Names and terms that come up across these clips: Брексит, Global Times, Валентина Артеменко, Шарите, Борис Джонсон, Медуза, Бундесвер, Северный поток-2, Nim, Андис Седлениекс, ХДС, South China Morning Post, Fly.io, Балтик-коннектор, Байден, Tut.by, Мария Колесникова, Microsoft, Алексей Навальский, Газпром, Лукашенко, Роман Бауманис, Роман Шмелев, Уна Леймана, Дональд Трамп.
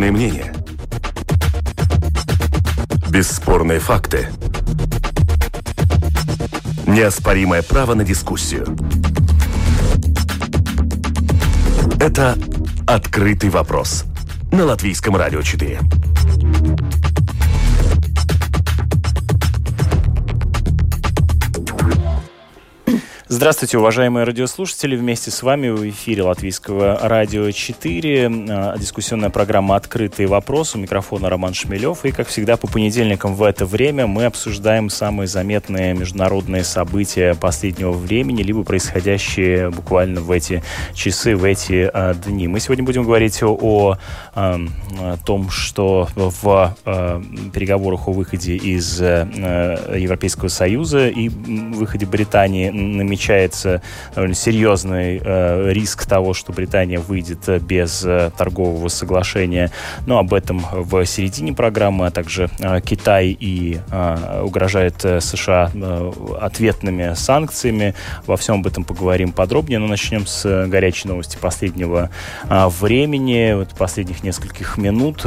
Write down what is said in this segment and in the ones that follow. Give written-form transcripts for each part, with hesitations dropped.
Бесспорные мнения. Бесспорные факты. Неоспоримое право на дискуссию. Это «Открытый вопрос» на Латвийском радио 4. Здравствуйте, уважаемые радиослушатели. Вместе с вами в эфире Латвийского радио 4. Дискуссионная программа «Открытый вопрос». У микрофона Роман Шмелев. И, как всегда, по понедельникам в это время мы обсуждаем самые заметные международные события последнего времени, либо происходящие буквально в эти часы, в эти дни. Мы сегодня будем говорить о том, что в переговорах о выходе из Европейского Союза и выходе Британии намечается довольно серьезный риск того, что Британия выйдет без торгового соглашения. Но об этом в середине программы, а также Китай угрожает США ответными санкциями. Во всем об этом поговорим подробнее, но начнем с горячей новости последнего времени. Вот последних нескольких минут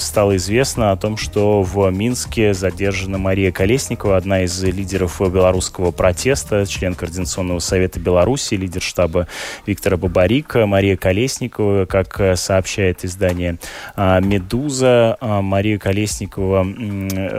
стало известно о том, что в Минске задержана Мария Колесникова, одна из лидеров белорусского протеста, член Координационного совета Беларуси, лидер штаба Виктора Бабарико. Мария Колесникова, как сообщает издание «Медуза», Мария Колесникова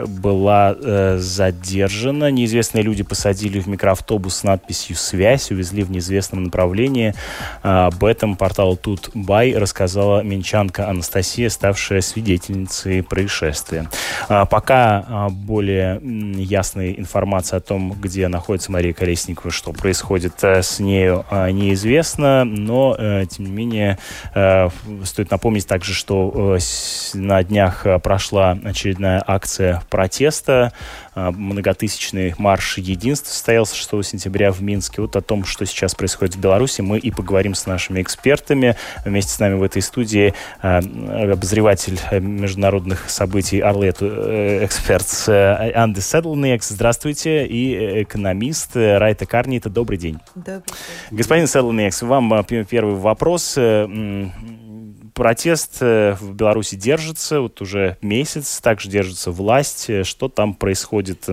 была задержана. Неизвестные люди посадили в микроавтобус с надписью «Связь», увезли в неизвестном направлении. Об этом портал Tut.by рассказала минчанка Анастасия, ставшая свидетельницей происшествия. Пока более ясной информации о том, где находится Мария Колесникова, что происходит с нею, неизвестно, но, тем не менее, стоит напомнить также, что на днях прошла очередная акция протеста. Многотысячный марш единства состоялся 6 сентября в Минске. Вот о том, что сейчас происходит в Беларуси, мы и поговорим с нашими экспертами. Вместе с нами в этой студии обозреватель международных событий Арлету эксперт Андис Седлениекс. Здравствуйте. И экономист Райта Карните. Добрый день. Добрый день. Господин Седлениекс, вам первый вопрос. Протест в Беларуси держится вот уже месяц, также держится власть. Что там происходит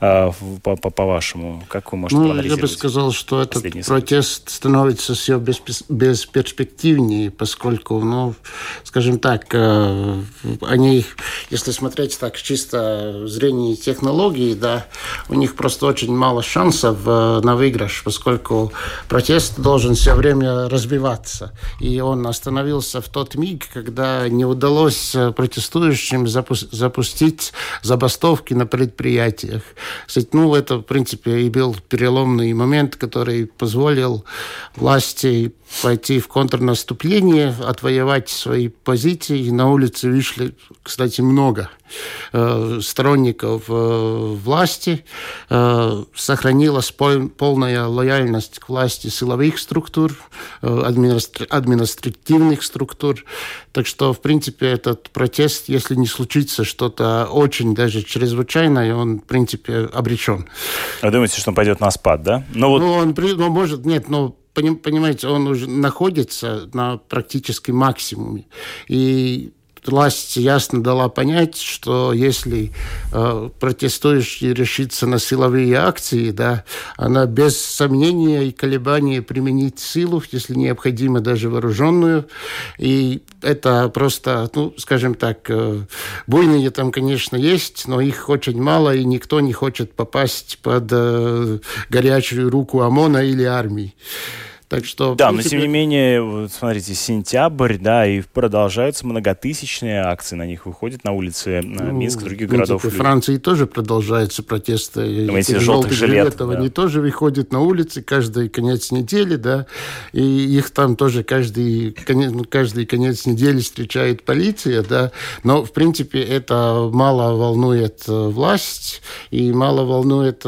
по-вашему? Как вы можете проанализировать? Я бы сказал, что этот протест становится все бесперспективнее, поскольку, скажем так, они, если смотреть так чисто в зрении технологий, да, у них просто очень мало шансов на выигрыш, поскольку протест должен все время разбиваться. И он остановился в тот миг, когда не удалось протестующим запустить забастовки на предприятиях. Это, в принципе, и был переломный момент, который позволил власти пойти в контрнаступление, отвоевать свои позиции. На улице вышли, кстати, много сторонников власти. Сохранилась полная лояльность к власти силовых структур, административных структур. Так что, в принципе, этот протест, если не случится что-то очень даже чрезвычайное, он, в принципе, обречен. Вы думаете, что он пойдет на спад, да? Понимаете, он уже находится на практически максимуме. И власть ясно дала понять, что если протестующие решится на силовые акции, да, она без сомнения и колебания применит силу, если необходимо, даже вооруженную. И это просто, скажем так, буйные там, конечно, есть, но их очень мало, и никто не хочет попасть под горячую руку ОМОНа или армии. Так что, да, но тем не менее, вот, смотрите, сентябрь, да, и продолжаются многотысячные акции, на них выходят на улицы Минска, других городов. В Франции тоже продолжаются протесты. Думаете, желтых жилетов, да. Они тоже выходят на улицы каждый конец недели, да, и их там тоже каждый конец недели встречает полиция, да, но, в принципе, это мало волнует власть и мало волнует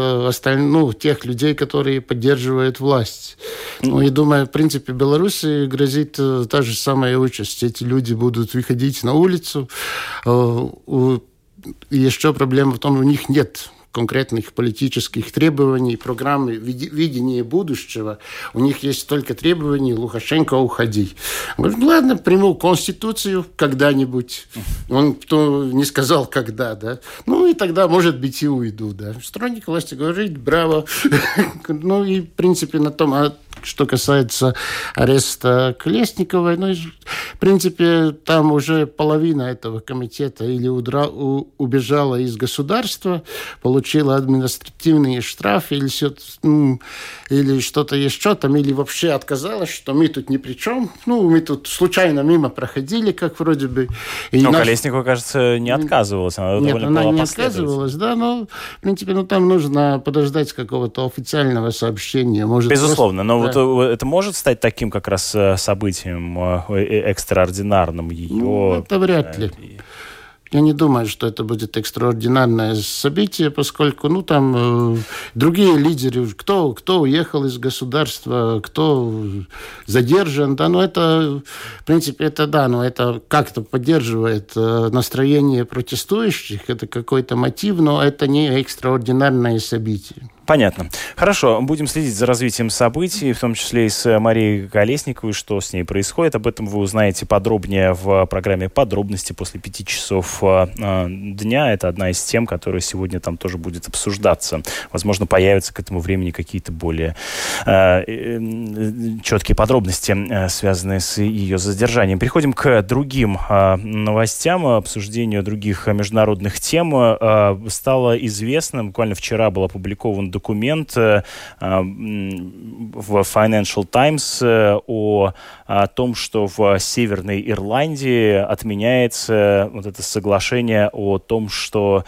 тех людей, которые поддерживают власть. Думаю, в принципе, Беларуси грозит та же самая участь. Эти люди будут выходить на улицу. И еще проблема в том, у них нет конкретных политических требований, программы видения будущего. У них есть только требования: Лукашенко, уходи. Говорит, ладно, приму Конституцию когда-нибудь. Он не сказал, когда, да. Ну, и тогда, может быть, и уйду, да. Сторонник власти говорит, браво. Ну, и, в принципе, на том... Что касается ареста Колесниковой, ну, в принципе, там уже половина этого комитета или убежала из государства, получила административные штрафы или, или что-то еще там, или вообще отказалась, что мы тут ни при чем. Ну, мы тут случайно мимо проходили, как вроде бы. И но Колесникова, кажется, не отказывалась. Она не отказывалась, да, но, в принципе, ну, там нужно подождать какого-то официального сообщения. Может, безусловно, но да. Вот это может стать таким как раз событием экстраординарным ее? Ну, это вряд ли. Я не думаю, что это будет экстраординарное событие, поскольку, ну, там другие лидеры, кто уехал из государства, кто задержан, да, ну, это, в принципе, это, да, но это как-то поддерживает настроение протестующих, это какой-то мотив, но это не экстраординарное событие. Понятно. Хорошо, будем следить за развитием событий, в том числе и с Марией Колесниковой, что с ней происходит. Об этом вы узнаете подробнее в программе «Подробности» после 5 часов дня. Это одна из тем, которая сегодня там тоже будет обсуждаться. Возможно, появятся к этому времени какие-то более четкие подробности, связанные с ее задержанием. Переходим к другим новостям, обсуждению других международных тем. Стало известно, буквально вчера был опубликован документ в Financial Times о том, что в Северной Ирландии отменяется вот это соглашение о том, что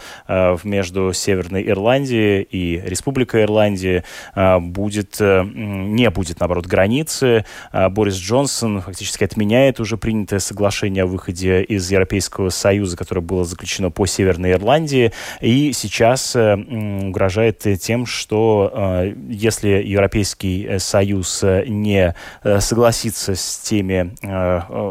между Северной Ирландией и Республикой Ирландии не будет, наоборот, границы. Борис Джонсон фактически отменяет уже принятое соглашение о выходе из Европейского Союза, которое было заключено по Северной Ирландии, и сейчас угрожает тем, что если Европейский Союз не согласится с теми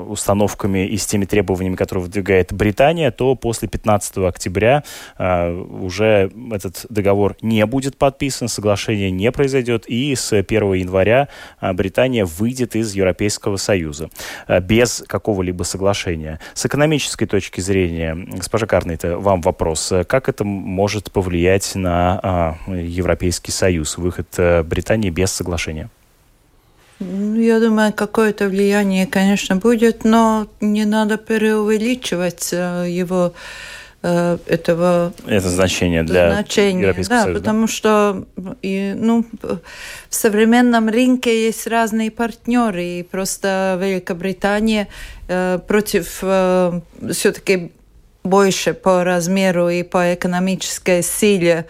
установками и с теми требованиями, которые выдвигает Британия, то после 15 октября уже этот договор не будет подписан, соглашение не произойдет, и с 1 января Британия выйдет из Европейского Союза без какого-либо соглашения. С экономической точки зрения, госпожа Карните, вам вопрос. Как это может повлиять на Европейский Союз, выход Британии без соглашения? Я думаю, какое-то влияние, конечно, будет, но не надо преувеличивать его, это значение для Европейского Союза. Да, потому что в современном рынке есть разные партнеры, и просто Великобритания против все-таки больше по размеру и по экономической силе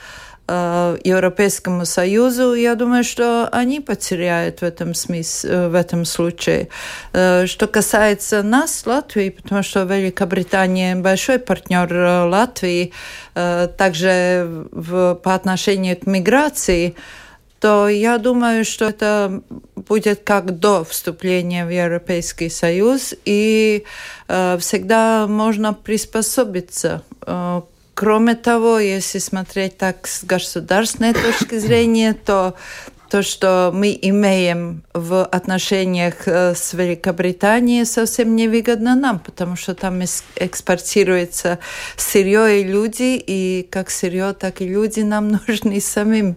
Европейскому Союзу, я думаю, что они потеряют в этом случае. Что касается нас, Латвии, потому что Великобритания большой партнер Латвии, также по отношению к миграции, то я думаю, что это будет как до вступления в Европейский Союз, и всегда можно приспособиться. Кроме того, если смотреть так с государственной точки зрения, то то, что мы имеем в отношениях с Великобританией, совсем невыгодно нам, потому что там экспортируется сырье и люди, и как сырье, так и люди нам нужны самим.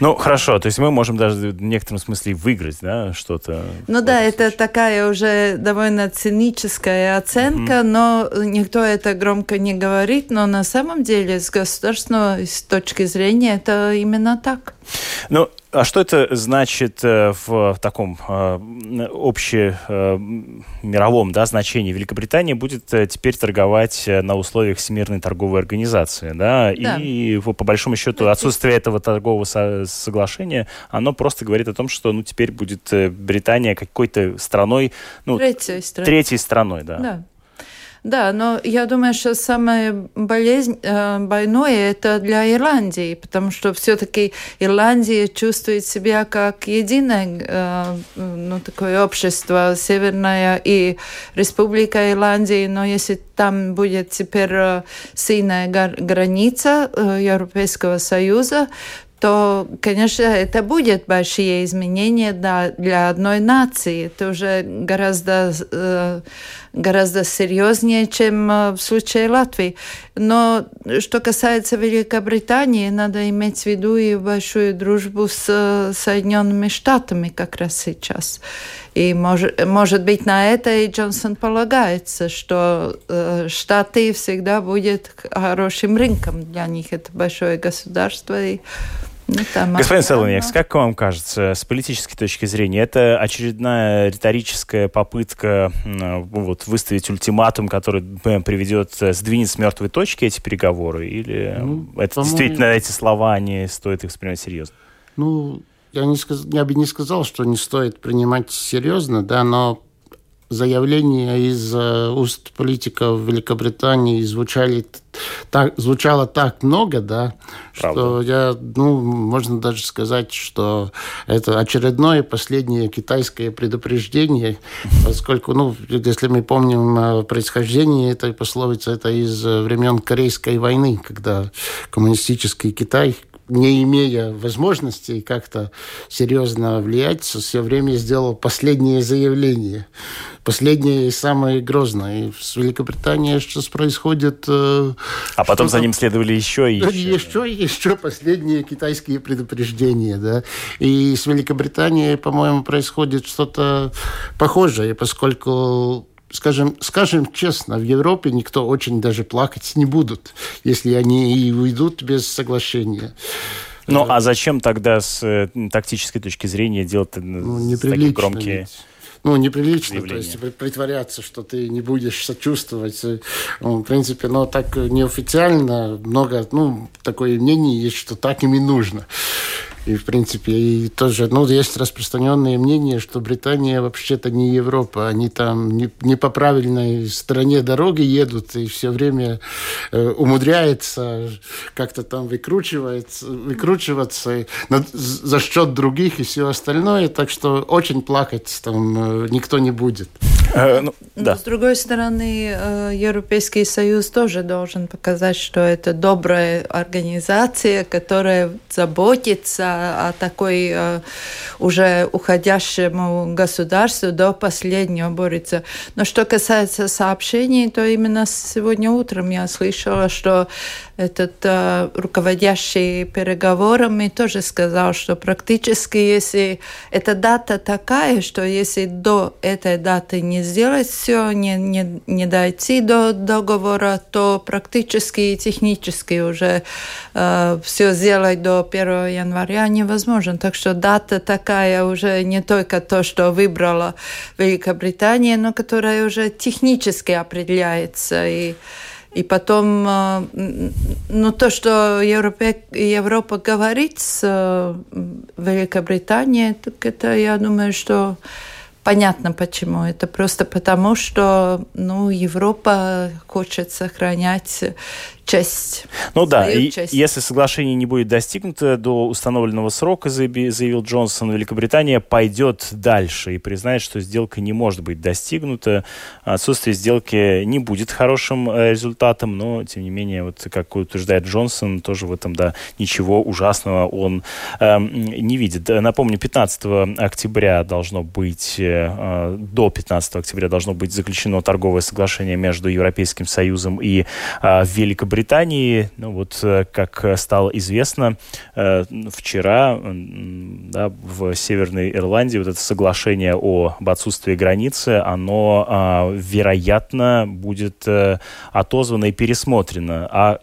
Ну, хорошо, то есть мы можем даже в некотором смысле выиграть, да, что-то. Ну да, это такая уже довольно циническая оценка, но никто это громко не говорит, но на самом деле с государственной точки зрения это именно так. Ну, а что это значит в таком общемировом, да, значении? Великобритания будет теперь торговать на условиях Всемирной торговой организации, да? Да. И по большому счету отсутствие этого торгового соглашения, оно просто говорит о том, что ну, теперь будет Британия какой-то страной... третьей страной, да. Да, но я думаю, что самое больное это для Ирландии, потому что все-таки Ирландия чувствует себя как единое, такое общество, Северная и Республика Ирландии, но если там будет теперь сильная граница Европейского Союза, то, конечно, это будет большие изменения для одной нации. Это уже гораздо серьезнее, чем в случае Латвии. Но что касается Великобритании, надо иметь в виду и большую дружбу с Соединенными Штатами как раз сейчас. И, может быть, на это и Джонсон полагается, что Штаты всегда будут хорошим рынком для них. Это большое государство. И Господин Седлениекс, как вам кажется, с политической точки зрения, это очередная риторическая попытка выставить ультиматум, который сдвинет с мертвой точки эти переговоры? Или это действительно эти слова не стоит их принимать серьезно? Я бы не сказал, что не стоит принимать серьезно, да, но заявления из уст политиков Великобритании звучало так много, да, правда, что можно даже сказать, что это очередное последнее китайское предупреждение, поскольку, если мы помним происхождение этой пословицы, это из времен Корейской войны, когда коммунистический Китай, не имея возможности как-то серьезно влиять, все время сделал последнее заявление. Последнее и самое грозное. И в Великобритании сейчас происходит... А потом за ним следовали еще и еще. Еще последние китайские предупреждения, да. И с Великобританией, по-моему, происходит что-то похожее, поскольку... Скажем честно, в Европе никто очень даже плакать не будут, если они и уйдут без соглашения. А зачем тогда с тактической точки зрения делать такие громкие... неприлично, то есть притворяться, что ты не будешь сочувствовать. В принципе, но так неофициально много, такое мнение есть, что так им и нужно. И, в принципе, и тоже, есть распространенное мнение, что Британия вообще-то не Европа. Они там не по правильной стороне дороги едут и все время умудряется как-то там выкручиваться за счет других и все остальное. Так что очень плакать там никто не будет. С другой стороны, Европейский Союз тоже должен показать, что это добрая организация, которая заботится о такой уже уходящему государству до последнего борется. Но что касается сообщений, то именно сегодня утром я слышала, что этот руководящий переговорами тоже сказал, что практически если эта дата такая, что если до этой даты не сделать все, не дойти до договора, то практически и технически уже все сделать до 1 января невозможно. Так что дата такая уже не только то, что выбрала Великобритания, но которая уже технически определяется. И потом, то, что Европа говорит с Великобританией, так это, я думаю, что понятно почему. Это просто потому, что Европа хочет сохранять часть. Часть. Если соглашение не будет достигнуто до установленного срока, заявил Джонсон, Великобритания пойдет дальше и признает, что сделка не может быть достигнута. Отсутствие сделки не будет хорошим результатом, но, тем не менее, как утверждает Джонсон, тоже в этом ничего ужасного он не видит. Напомню, 15 октября должно быть, до 15 октября должно быть заключено торговое соглашение между Европейским Союзом и Великобританией. Британии, как стало известно, вчера в Северной Ирландии это соглашение об отсутствии границы, оно, вероятно, будет отозвано и пересмотрено.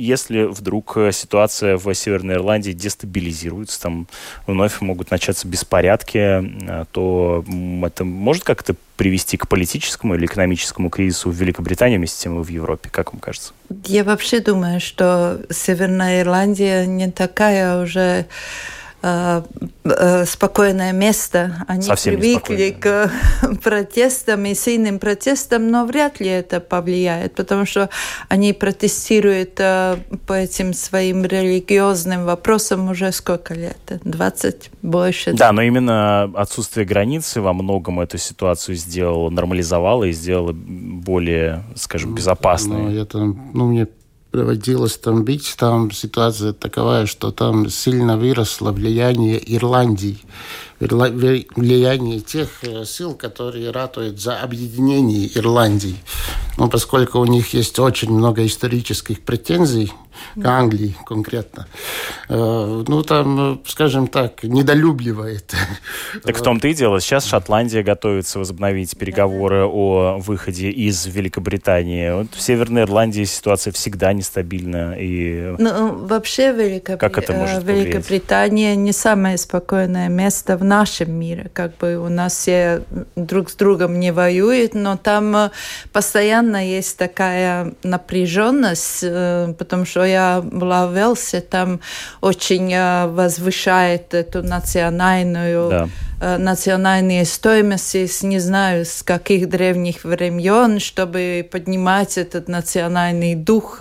Если вдруг ситуация в Северной Ирландии дестабилизируется, там вновь могут начаться беспорядки, то это может как-то привести к политическому или экономическому кризису в Великобритании вместе с тем и в Европе, как вам кажется? Я вообще думаю, что Северная Ирландия не такая уже спокойное место. Они совсем привыкли к протестам и сильным протестам, но вряд ли это повлияет, потому что они протестируют по этим своим религиозным вопросам уже сколько лет? 20, больше. Да, но именно отсутствие границы во многом эту ситуацию сделало, нормализовало и сделало более, скажем, безопасной. Но это, мне приводилось там бить, там ситуация таковая, что там сильно выросло влияние Ирландии, влияние тех сил, которые ратуют за объединение Ирландии. Но поскольку у них есть очень много исторических претензий к Англии конкретно, там, скажем так, недолюбливает. Так в том-то и дело. Сейчас Шотландия готовится возобновить переговоры о выходе из Великобритании. Вот в Северной Ирландии ситуация всегда нестабильна. И... вообще Великобритания не самое спокойное место в нашем мире. Как бы у нас все друг с другом не воюют, но там постоянно есть такая напряженность, потому что я была в Уэльсе, там очень возвышает эту национальные стоимости, не знаю, с каких древних времен, чтобы поднимать этот национальный дух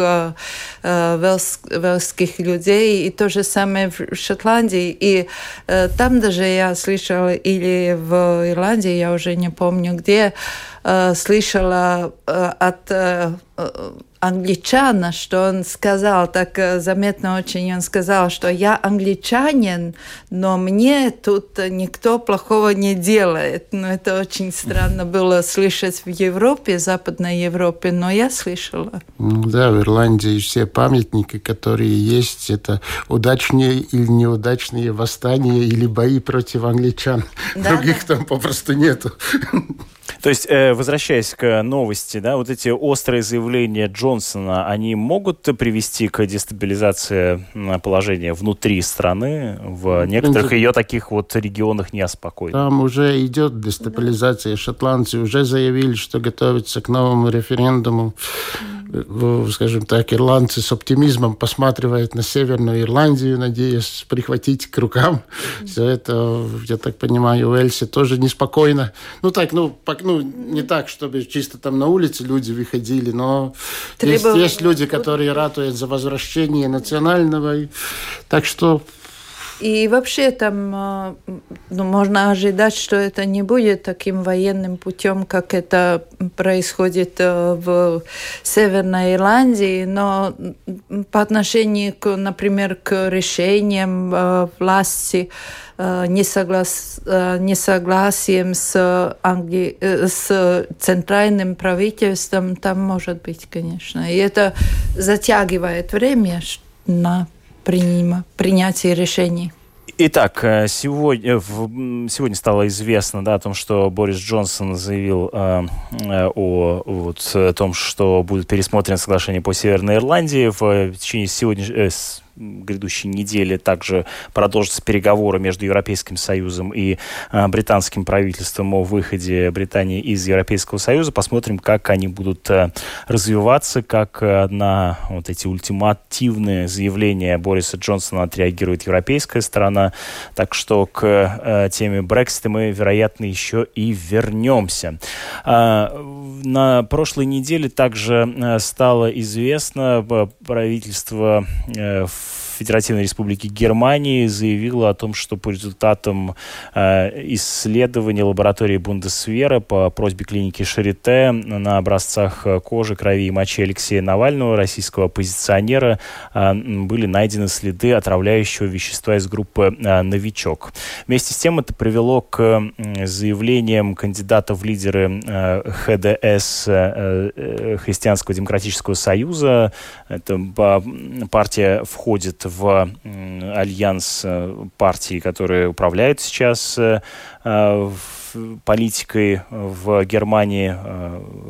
уэльских людей. И то же самое в Шотландии. И там даже я слышала, или в Ирландии, я уже не помню где, слышала от англичана, что он сказал, так заметно очень, он сказал, что я англичанин, но мне тут никто плохого не делает. Но это очень странно было слышать в Европе, Западной Европе, но я слышала. Да, в Ирландии все памятники, которые есть, это удачные или неудачные восстания или бои против англичан. Да, других там попросту нету. То есть, возвращаясь к новости, да, вот эти острые заявления Джонсона, они могут привести к дестабилизации положения внутри страны в некоторых ее таких вот регионах неспокойных? Там уже идет дестабилизация. Шотландцы уже заявили, что готовятся к новому референдуму. Скажем так, ирландцы с оптимизмом посматривают на Северную Ирландию, надеясь прихватить к рукам. Все это, я так понимаю, в Уэльсе тоже неспокойно. Не так, чтобы чисто там на улице люди выходили, но есть люди, которые ратуют за возвращение национального. Так что... И вообще там можно ожидать, что это не будет таким военным путем, как это происходит в Северной Ирландии, но по отношению, например, к решениям власти, несогласием с центральным правительством, там может быть, конечно. И это затягивает время на принятие решений. Итак, сегодня стало известно, да, о том, что Борис Джонсон заявил о том, что будет пересмотрено соглашение по Северной Ирландии. В течение грядущей недели также продолжатся переговоры между Европейским Союзом и британским правительством о выходе Британии из Европейского Союза. Посмотрим, как они будут развиваться, как на вот эти ультимативные заявления Бориса Джонсона отреагирует европейская сторона. Так что к теме Брексита мы, вероятно, еще и вернемся. На прошлой неделе также стало известно, правительство Федеративной Республики Германии заявила о том, что по результатам исследования лаборатории Бундесвера по просьбе клиники Шарите на образцах кожи, крови и мочи Алексея Навального, российского оппозиционера, были найдены следы отравляющего вещества из группы «Новичок». Вместе с тем это привело к заявлениям кандидата в лидеры ХДС, Христианского демократического союза. Это партия входит в альянс партий, которые управляют сейчас в политикой в Германии,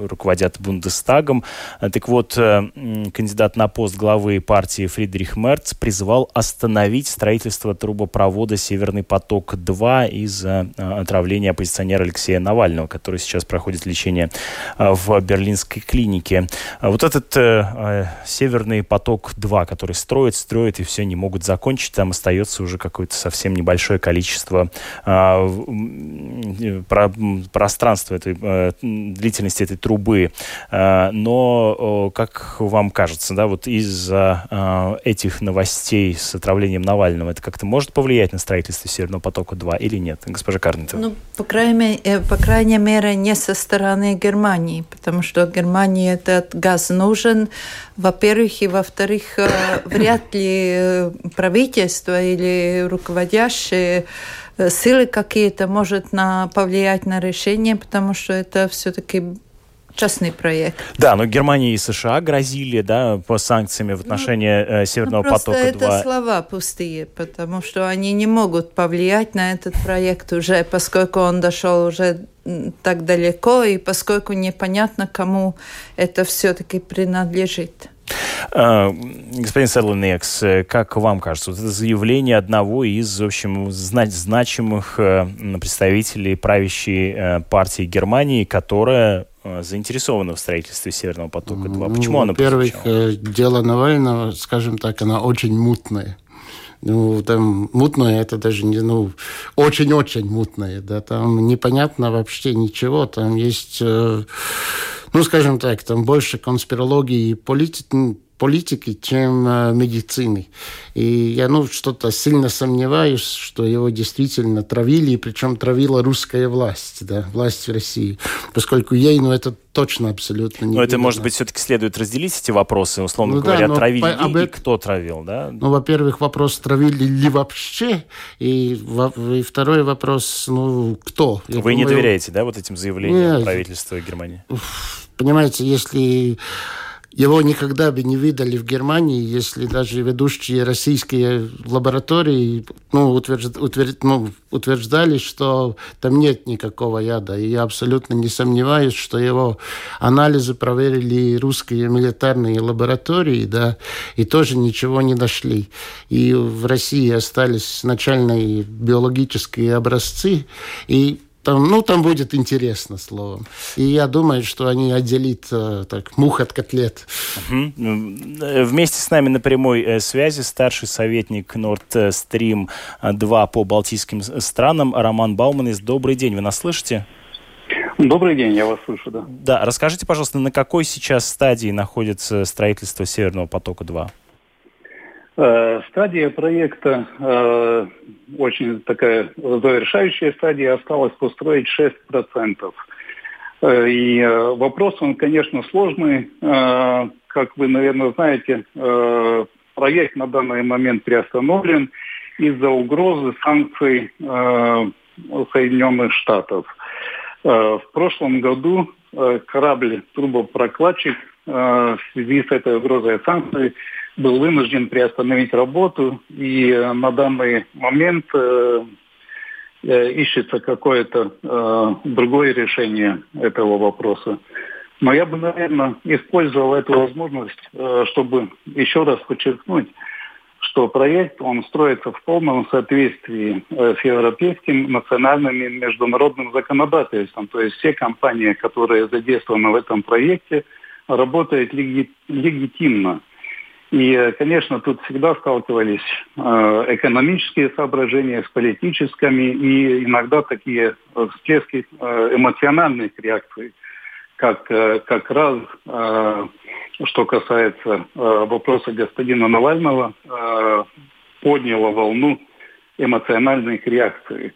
руководят Бундестагом. Так вот, кандидат на пост главы партии Фридрих Мерц призвал остановить строительство трубопровода «Северный поток-2» из-за отравления оппозиционера Алексея Навального, который сейчас проходит лечение в берлинской клинике. Вот этот «Северный поток-2», который строят и все не могут закончить, там остается уже какое-то совсем небольшое количество пространства длительности этой трубы. Но, как вам кажется, да, вот из-за этих новостей с отравлением Навального это как-то может повлиять на строительство «Северного потока-2» или нет? Госпожа Карните. Ну, по крайней мере, не со стороны Германии, потому что Германии этот газ нужен, во-первых, и во-вторых, вряд ли правительство или руководящие силы какие-то может повлиять на решение, потому что это все-таки частный проект. Да, но Германия и США грозили, да, по санкциями в отношении «Северного потока-2». Это слова пустые, потому что они не могут повлиять на этот проект уже, поскольку он дошел уже так далеко, и поскольку непонятно, кому это все-таки принадлежит. Господин Седлениекс, как вам кажется, вот это заявление одного из, в общем, значимых представителей правящей партии Германии, которая заинтересована в строительстве «Северного потока-2». Почему она прозвучала? Во-первых, дело Навального, скажем так, оно очень мутное. Ну, там мутное, это даже не, очень-очень мутное, да, там непонятно вообще ничего, там есть, ну, скажем так, там больше конспирологии и политики, чем медицины. И я, что-то сильно сомневаюсь, что его действительно травили, и причем травила русская власть, да, власть в России, поскольку ей, это точно абсолютно не. Но это, может быть, все-таки следует разделить эти вопросы, условно говоря, травили и кто травил, да? Ну, во-первых, вопрос, травили ли вообще, и второй вопрос, кто? Вы не доверяете, да, вот этим заявлениям правительства Германии? Понимаете, если... Его никогда бы не видали в Германии, если даже ведущие российские лаборатории утверждали, что там нет никакого яда. И я абсолютно не сомневаюсь, что его анализы проверили русские милитарные лаборатории, да, и тоже ничего не нашли. И в России остались начальные биологические образцы, и там будет интересно, словом. И я думаю, что они отделят мух от котлет. Вместе с нами на прямой связи старший советник Nord Stream 2 по балтийским странам Роман Бауманис. Добрый день, вы нас слышите? Добрый день, я вас слышу, да. Да, расскажите, пожалуйста, на какой сейчас стадии находится строительство «Северного потока-2»? Стадия проекта, очень такая завершающая стадия, осталось построить 6%. И вопрос, он, конечно, сложный. Как вы, наверное, знаете, проект на данный момент приостановлен из-за угрозы санкций Соединенных Штатов. В прошлом году корабль-трубопрокладчик в связи с этой угрозой санкций был вынужден приостановить работу, и на данный момент ищется какое-то другое решение этого вопроса. Но я бы, наверное, использовал эту возможность, чтобы еще раз подчеркнуть, что проект, он строится в полном соответствии с европейским, национальным и международным законодательством. То есть все компании, которые задействованы в этом проекте, работают легитимно. И, конечно, тут всегда сталкивались экономические соображения с политическими и иногда такие всплески эмоциональных реакций, как раз, что касается вопроса господина Навального, подняло волну эмоциональных реакций.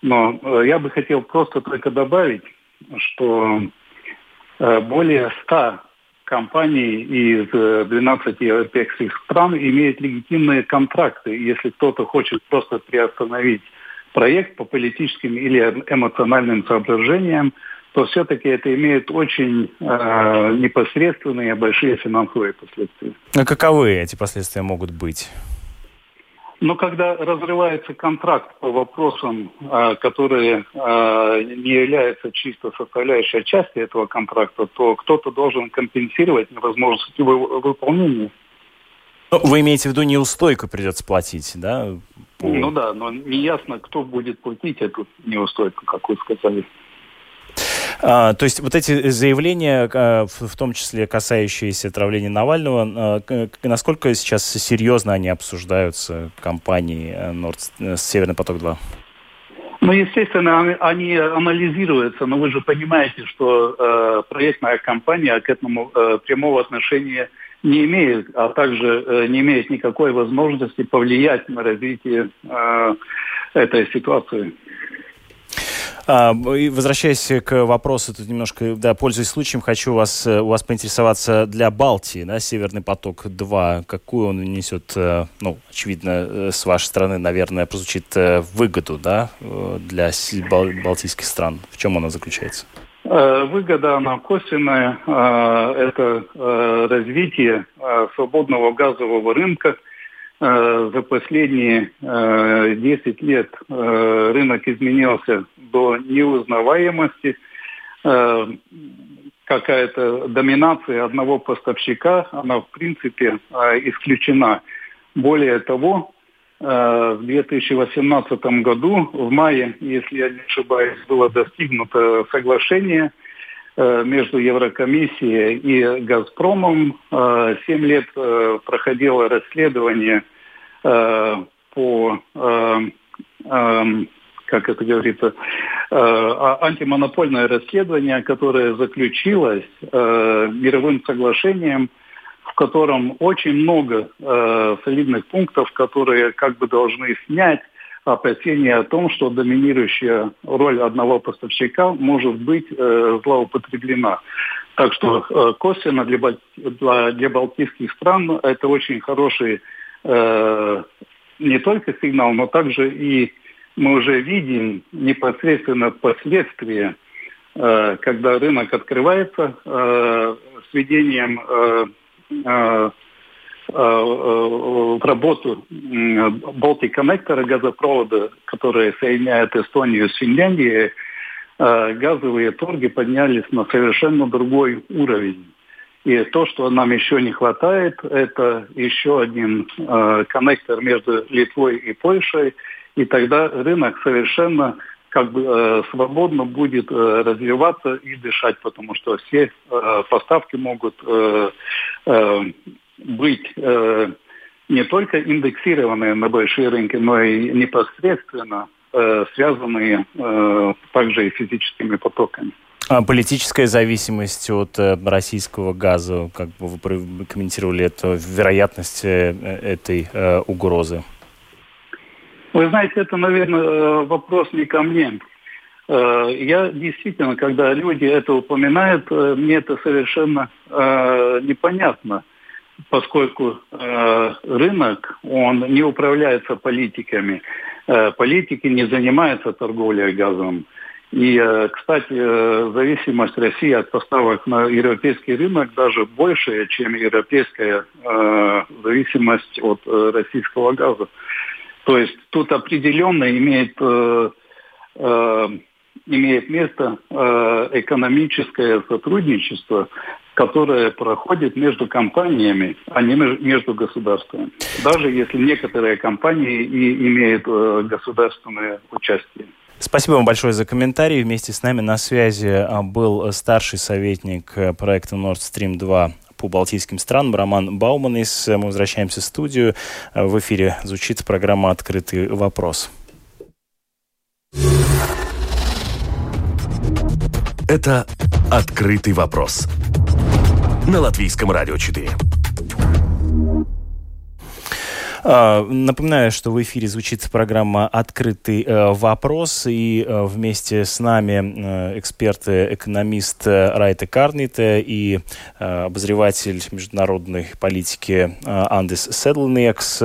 Но я бы хотел просто только добавить, что более 100 компании из 12 европейских стран имеют легитимные контракты. Если кто-то хочет просто приостановить проект по политическим или эмоциональным соображениям, то все-таки это имеет очень непосредственные большие финансовые последствия. А каковы эти последствия могут быть? Но когда разрывается контракт по вопросам, которые не являются чисто составляющей части этого контракта, то кто-то должен компенсировать невозможность его выполнения. Вы имеете в виду, неустойку придется платить, да? Ну да, но неясно, кто будет платить эту неустойку, как вы сказали. То есть вот эти заявления, в том числе касающиеся отравления Навального, насколько сейчас серьезно они обсуждаются компанией «Северный поток-2»? Ну, естественно, они анализируются, но вы же понимаете, что проектная компания к этому прямого отношения не имеет, а также не имеет никакой возможности повлиять на развитие этой ситуации. Возвращаясь к вопросу, тут немножко, да, пользуясь случаем, хочу у вас поинтересоваться для Балтии, да, Северный поток-2, какую он несет, ну, очевидно, с вашей стороны, наверное, прозвучит выгоду, да, для балтийских стран. В чем она заключается? Выгода, она косвенная, это развитие свободного газового рынка. За последние 10 лет рынок изменился до неузнаваемости. Какая-то доминация одного поставщика, она в принципе исключена. Более того, в 2018 году, в мае, если я не ошибаюсь, было достигнуто соглашение между Еврокомиссией и «Газпромом». 7 лет проходило расследование по, как это говорится, антимонопольное расследование, которое заключилось мировым соглашением, в котором очень много солидных пунктов, которые как бы должны снять опасения о том, что доминирующая роль одного поставщика может быть злоупотреблена. Так что косвенно для балтийских стран это очень хороший не только сигнал, но также и мы уже видим непосредственно последствия, когда рынок открывается с введением в работу Балтик-коннектора, газопровода, который соединяет Эстонию с Финляндией, газовые торги поднялись на совершенно другой уровень. И то, что нам еще не хватает, это еще один коннектор между Литвой и Польшей, и тогда рынок совершенно как бы свободно будет развиваться и дышать, потому что все поставки могут быть не только индексированные на большие рынки, но и непосредственно связанные также и физическими потоками. А политическая зависимость от российского газа, как бы вы комментировали это, вероятность этой угрозы? Вы знаете, это, наверное, вопрос не ко мне. Я действительно, когда люди это упоминают, мне это совершенно непонятно. Поскольку рынок, он не управляется политиками. Политики не занимаются торговлей газом. И, кстати, зависимость России от поставок на европейский рынок даже больше, чем европейская зависимость от российского газа. То есть тут определенно имеет место экономическое сотрудничество, которое проходит между компаниями, а не между государствами. Даже если некоторые компании и имеют государственное участие. Спасибо вам большое за комментарий. Вместе с нами на связи был старший советник проекта Nord Stream 2 по балтийским странам Роман Бауманис. Мы возвращаемся в студию. В эфире звучит программа «Открытый вопрос». Это «Открытый вопрос» на Латвийском радио 4. Напоминаю, что в эфире звучит программа «Открытый вопрос», и вместе с нами эксперт-экономист Райта Карните и обозреватель международной политики Андис Седлениекс.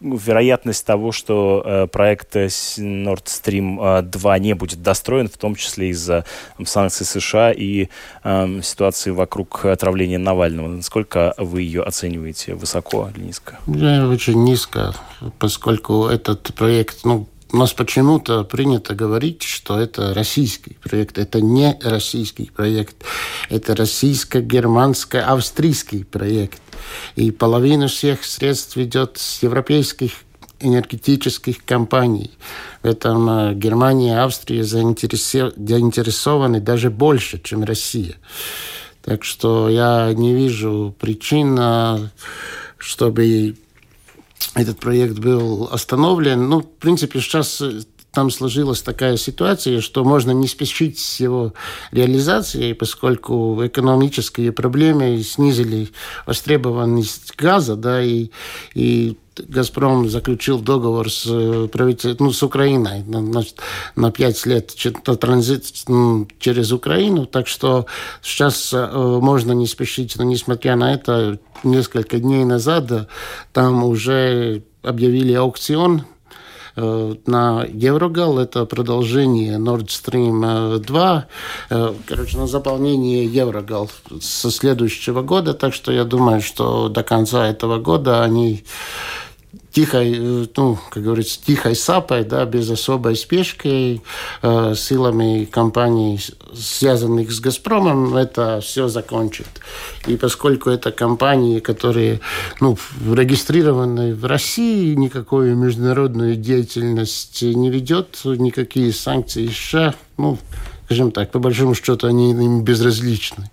вероятность того, что проект Nord Stream 2 не будет достроен, в том числе из-за санкций США и ситуации вокруг отравления Навального. Насколько вы ее оцениваете? Высоко или низко? Я очень низко, поскольку этот проект... У нас почему-то принято говорить, что это российский проект. Это не российский проект. Это российско-германско-австрийский проект. И половина всех средств идет с европейских энергетических компаний. В этом Германия и Австрия заинтересованы даже больше, чем Россия. Так что я не вижу причин, чтобы... этот проект был остановлен. Ну, в принципе, сейчас там сложилась такая ситуация, что можно не спешить с его реализацией, поскольку экономические проблемы снизили востребованность газа, да, и «Газпром» заключил договор с Украиной на 5 лет транзит через Украину, так что сейчас можно не спешить, но несмотря на это, несколько дней назад там уже объявили аукцион на Еврогал, это продолжение Nord Stream 2, короче, на заполнение Еврогал со следующего года, так что я думаю, что до конца этого года они тихой сапой, да, без особой спешки, силами компаний, связанных с «Газпромом», это все закончит. И поскольку это компании, которые регистрированы в России, никакую международную деятельность не ведет, никакие санкции США, скажем так, по большому счету они им безразличны.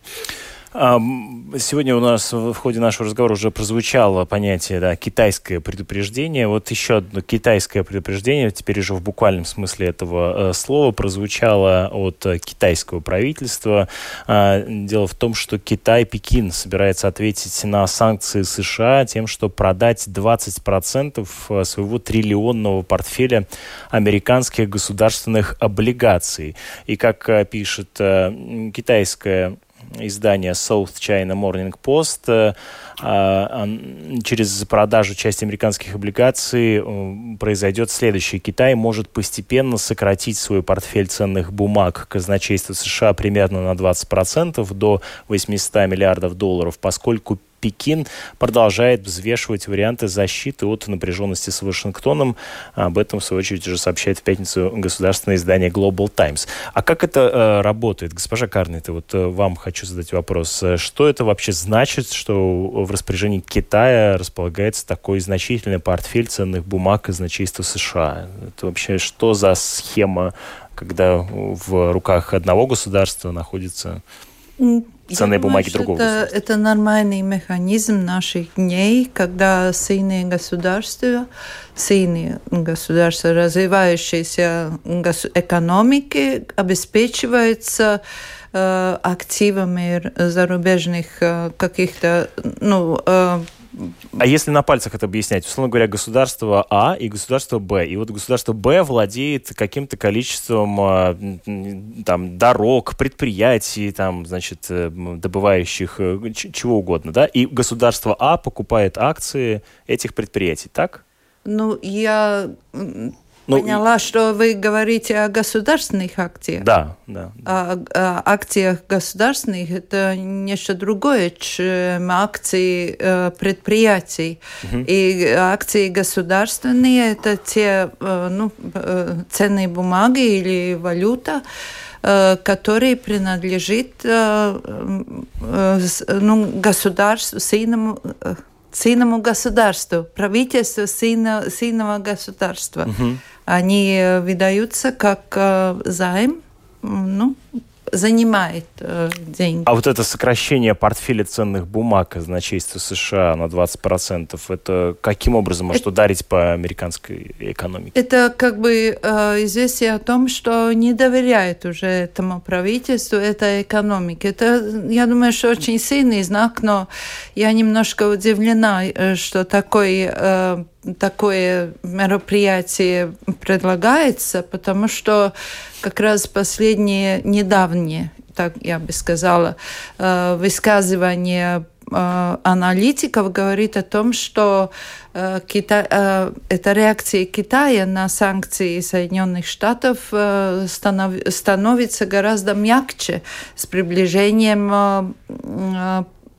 Сегодня у нас в ходе нашего разговора уже прозвучало понятие «китайское предупреждение». Вот еще одно китайское предупреждение, теперь уже в буквальном смысле этого слова, прозвучало от китайского правительства. Дело в том, что Пекин собирается ответить на санкции США тем, что продать 20% своего триллионного портфеля американских государственных облигаций. И как пишет китайское издание South China Morning Post, через продажу части американских облигаций произойдет следующее. Китай может постепенно сократить свой портфель ценных бумаг казначейства США примерно на 20% до 800 миллиардов долларов, поскольку Пекин продолжает взвешивать варианты защиты от напряженности с Вашингтоном. Об этом, в свою очередь, уже сообщает в пятницу государственное издание Global Times. А как это работает? Госпожа Карните, вот вам хочу задать вопрос. Что это вообще значит, что в распоряжении Китая располагается такой значительный портфель ценных бумаг казначейства США? Это вообще что за схема, когда в руках одного государства находится... ценные бумаги другого государства? Это нормальный механизм наших дней, когда сильные государства, развивающиеся экономики обеспечиваются активами зарубежных каких-то... А если на пальцах это объяснять? Условно говоря, государство А и государство Б. И вот государство Б владеет каким-то количеством дорог, предприятий, добывающих чего угодно. Да? И государство А покупает акции этих предприятий, так? Поняла, что вы говорите о государственных акциях. Да. О акциях государственных это нечто другое, чем акции предприятий. Угу. И акции государственные это те ценные бумаги или валюта, который принадлежит государству, сильному государству, правительству сильного государства. Uh-huh. Они выдаются как займ, занимает деньги. А вот это сокращение портфеля ценных бумаг казначейства США на 20%, это каким образом может ударить по американской экономике? Это известие о том, что не доверяет уже этому правительству, этой экономике. Это, я думаю, что очень сильный знак, но я немножко удивлена, что такое мероприятие предлагается, потому что как раз недавние, так я бы сказала, высказывания аналитиков говорит о том, что это реакция Китая на санкции Соединенных Штатов становится гораздо мягче с приближением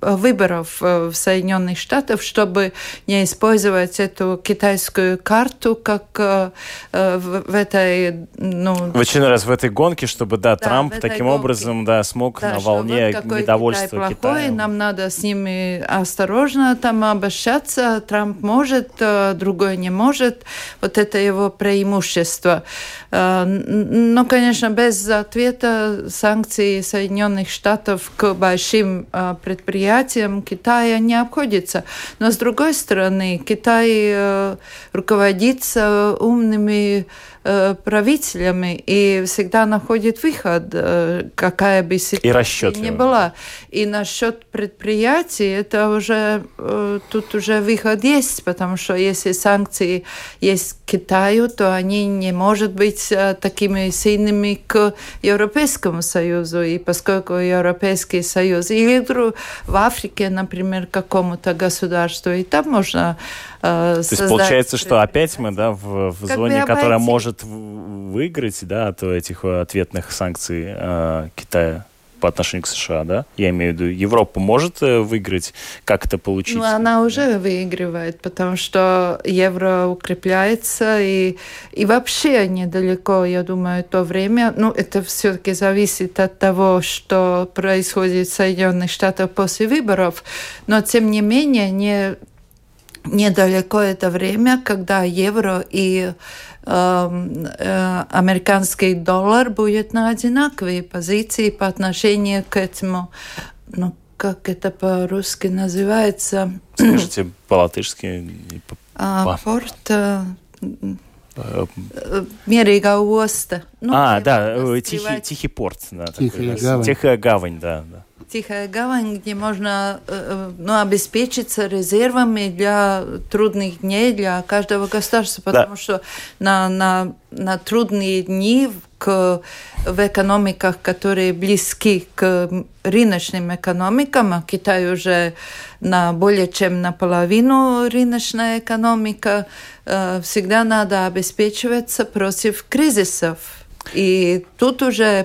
выборов в Соединенных Штатах, чтобы не использовать эту китайскую карту, как в этой... в очередной раз в этой гонке, чтобы, Трамп таким образом, смог на волне недовольства Китая. Нам надо с ними осторожно там обращаться. Трамп может, другой не может. Вот это его преимущество. Но, конечно, без ответа санкции Соединенных Штатов к большим предприятиям Китая не обходится. Но, с другой стороны, Китай руководится умными правителями и всегда находит выход, какая бы ситуация ни была. И насчет предприятий, это уже, тут уже выход есть, потому что если санкции есть к Китаю, то они не могут быть такими сильными к Европейскому Союзу. И поскольку Европейский Союз или в Африке, например, какому-то государству, и там можно создать... То есть получается, что опять мы в зоне, которая может выиграть, от этих ответных санкций Китая по отношению к США, Я имею в виду, Европа может выиграть, как это получить? Она уже выигрывает, потому что евро укрепляется, и вообще недалеко, я думаю, то время, это все-таки зависит от того, что происходит в Соединенных Штатах после выборов, но тем не менее недалеко это время, когда евро и американский доллар будет на одинаковой позиции по отношению к этому, как это по-русски называется? Скажите, по-латышски? Порт... Мирīgā osta. Тихий порт. Тихая гавань, Тихая гавань, где можно обеспечиться резервами для трудных дней для каждого государства, потому что на трудные дни в экономиках, которые близки к рыночным экономикам, а Китай уже более чем наполовину рыночная экономика, всегда надо обеспечиваться против кризисов. И тут уже...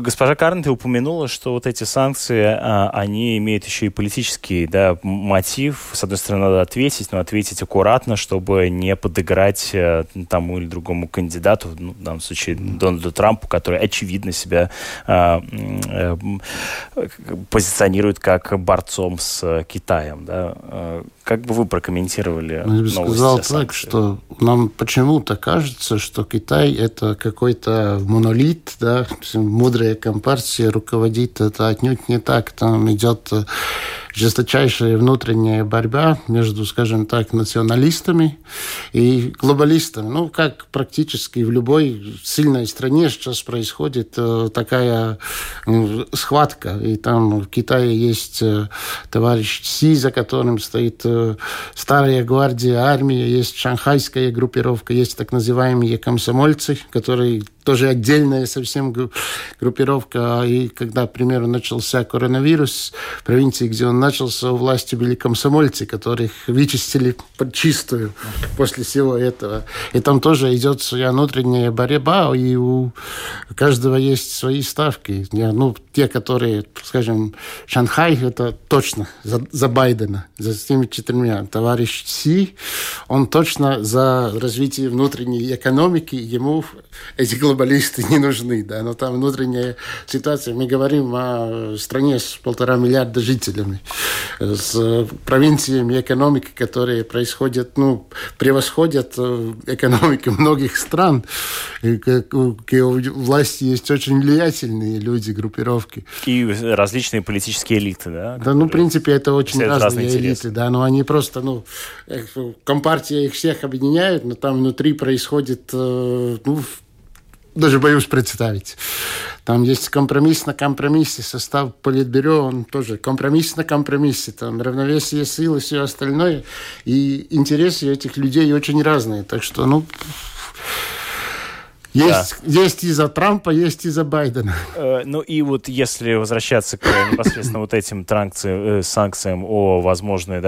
госпожа Карните упомянула, что вот эти санкции, они имеют еще и политический мотив. С одной стороны, надо ответить, но ответить аккуратно, чтобы не подыграть тому или другому кандидату, в данном случае Дональду Трампу, который, очевидно, себя позиционирует как борцом с Китаем. Как бы вы прокомментировали новости о санкциях? Я бы сказал так, что нам почему-то кажется, что Китай – это какой-то монолит, мудрая компартия руководит, это отнюдь не так. Там идет жесточайшая внутренняя борьба между, скажем так, националистами и глобалистами. Как практически в любой сильной стране сейчас происходит такая схватка. И там в Китае есть товарищ Си, за которым стоит старая гвардия, армия, есть шанхайская группировка, есть так называемые комсомольцы, которые... тоже отдельная совсем группировка. И когда, к примеру, начался коронавирус, в провинции, где он начался, у власти были комсомольцы, которых вычистили подчистую после всего этого. И там тоже идет своя внутренняя борьба, и у каждого есть свои ставки. Те, которые, скажем, Шанхай, это точно за Байдена, за всеми четырьмя. Товарищ Си, он точно за развитие внутренней экономики, ему эти глобалисты не нужны, но там внутренняя ситуация. Мы говорим о стране с 1,5 миллиарда жителями, с провинциями экономики, которые происходят, превосходят экономику многих стран. И у власти есть очень влиятельные люди, группировки. И различные политические элиты, в принципе, это очень разные элиты, но они просто, компартия их всех объединяет, но там внутри происходит, даже боюсь представить. Там есть компромисс на компромиссе. Состав Политбюро, он тоже компромисс на компромиссе. Там равновесие сил и все остальное. И интересы этих людей очень разные. Так что, Есть и за Трампа, есть и за Байдена. Ну и вот если возвращаться к непосредственно вот этим санкциям о возможной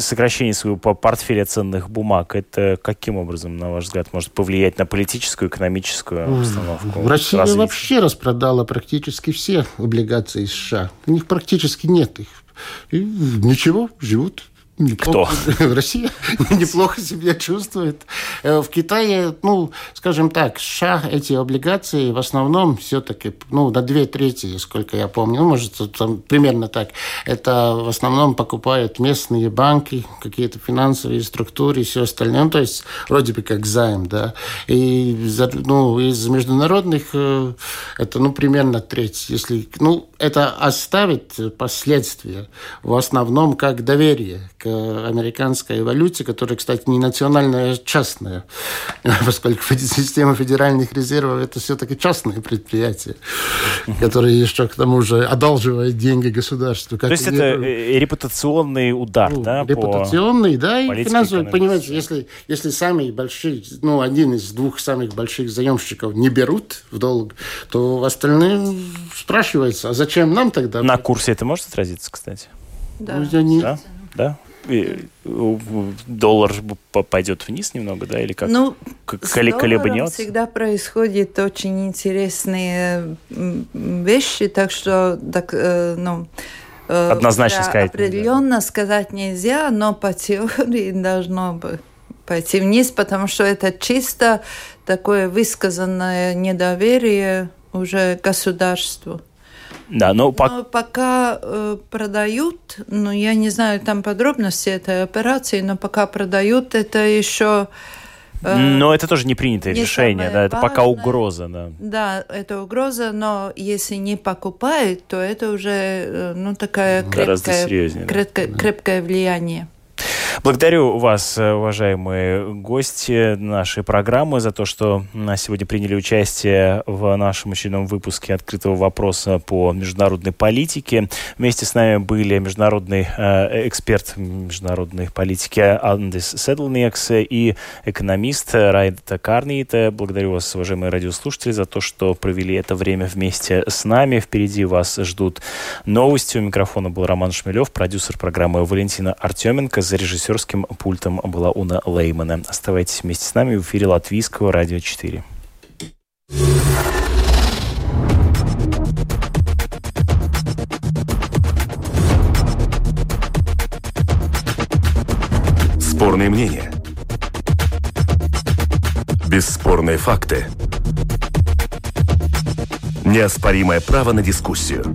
сокращении своего портфеля ценных бумаг, это каким образом, на ваш взгляд, может повлиять на политическую, экономическую обстановку? Россия вообще распродала практически все облигации США. У них практически нет их. И ничего, живут. Неплохо. Кто? Россия неплохо себя чувствует. В Китае, скажем так, США эти облигации в основном все-таки, на 2/3, сколько я помню, примерно так, это в основном покупают местные банки, какие-то финансовые структуры и все остальное. То есть вроде бы как займ, да. И из международных это, примерно 1/3. Если, это оставит последствия в основном как доверие к американской валюте, которая, кстати, не национальная, а частная, поскольку система федеральных резервов – это все-таки частные предприятия, которые еще, к тому же, одалживают деньги государству. То есть это репутационный удар, да? Репутационный, да, и финансовый. Понимаете, если самые большие, один из двух самых больших заемщиков не берут в долг, то остальные спрашиваются, а зачем нам тогда? На курсе это может отразиться, кстати? Да? Доллар пойдет вниз немного, да, или как? Колебанется? Всегда происходят очень интересные вещи, так что однозначно сказать определенно сказать нельзя, но по теории должно быть пойти вниз, потому что это чисто такое высказанное недоверие уже государству. Да, но пока продают, я не знаю там подробности этой операции, но пока продают, это еще... но это тоже не принятое решение, да, это пока угроза. Да, это угроза, но если не покупают, то это уже такое крепкое влияние. Благодарю вас, уважаемые гости нашей программы, за то, что сегодня приняли участие в нашем очередном выпуске «Открытого вопроса» по международной политике. Вместе с нами были международный эксперт международной политики Андис Седлениекс и экономист Райта Карните. Благодарю вас, уважаемые радиослушатели, за то, что провели это время вместе с нами. Впереди вас ждут новости. У микрофона был Роман Шмелев, продюсер программы Валентина Артеменко. За режиссерским пультом была Уна Леймана. Оставайтесь вместе с нами в эфире Латвийского радио 4. Спорные мнения. Бесспорные факты. Неоспоримое право на дискуссию.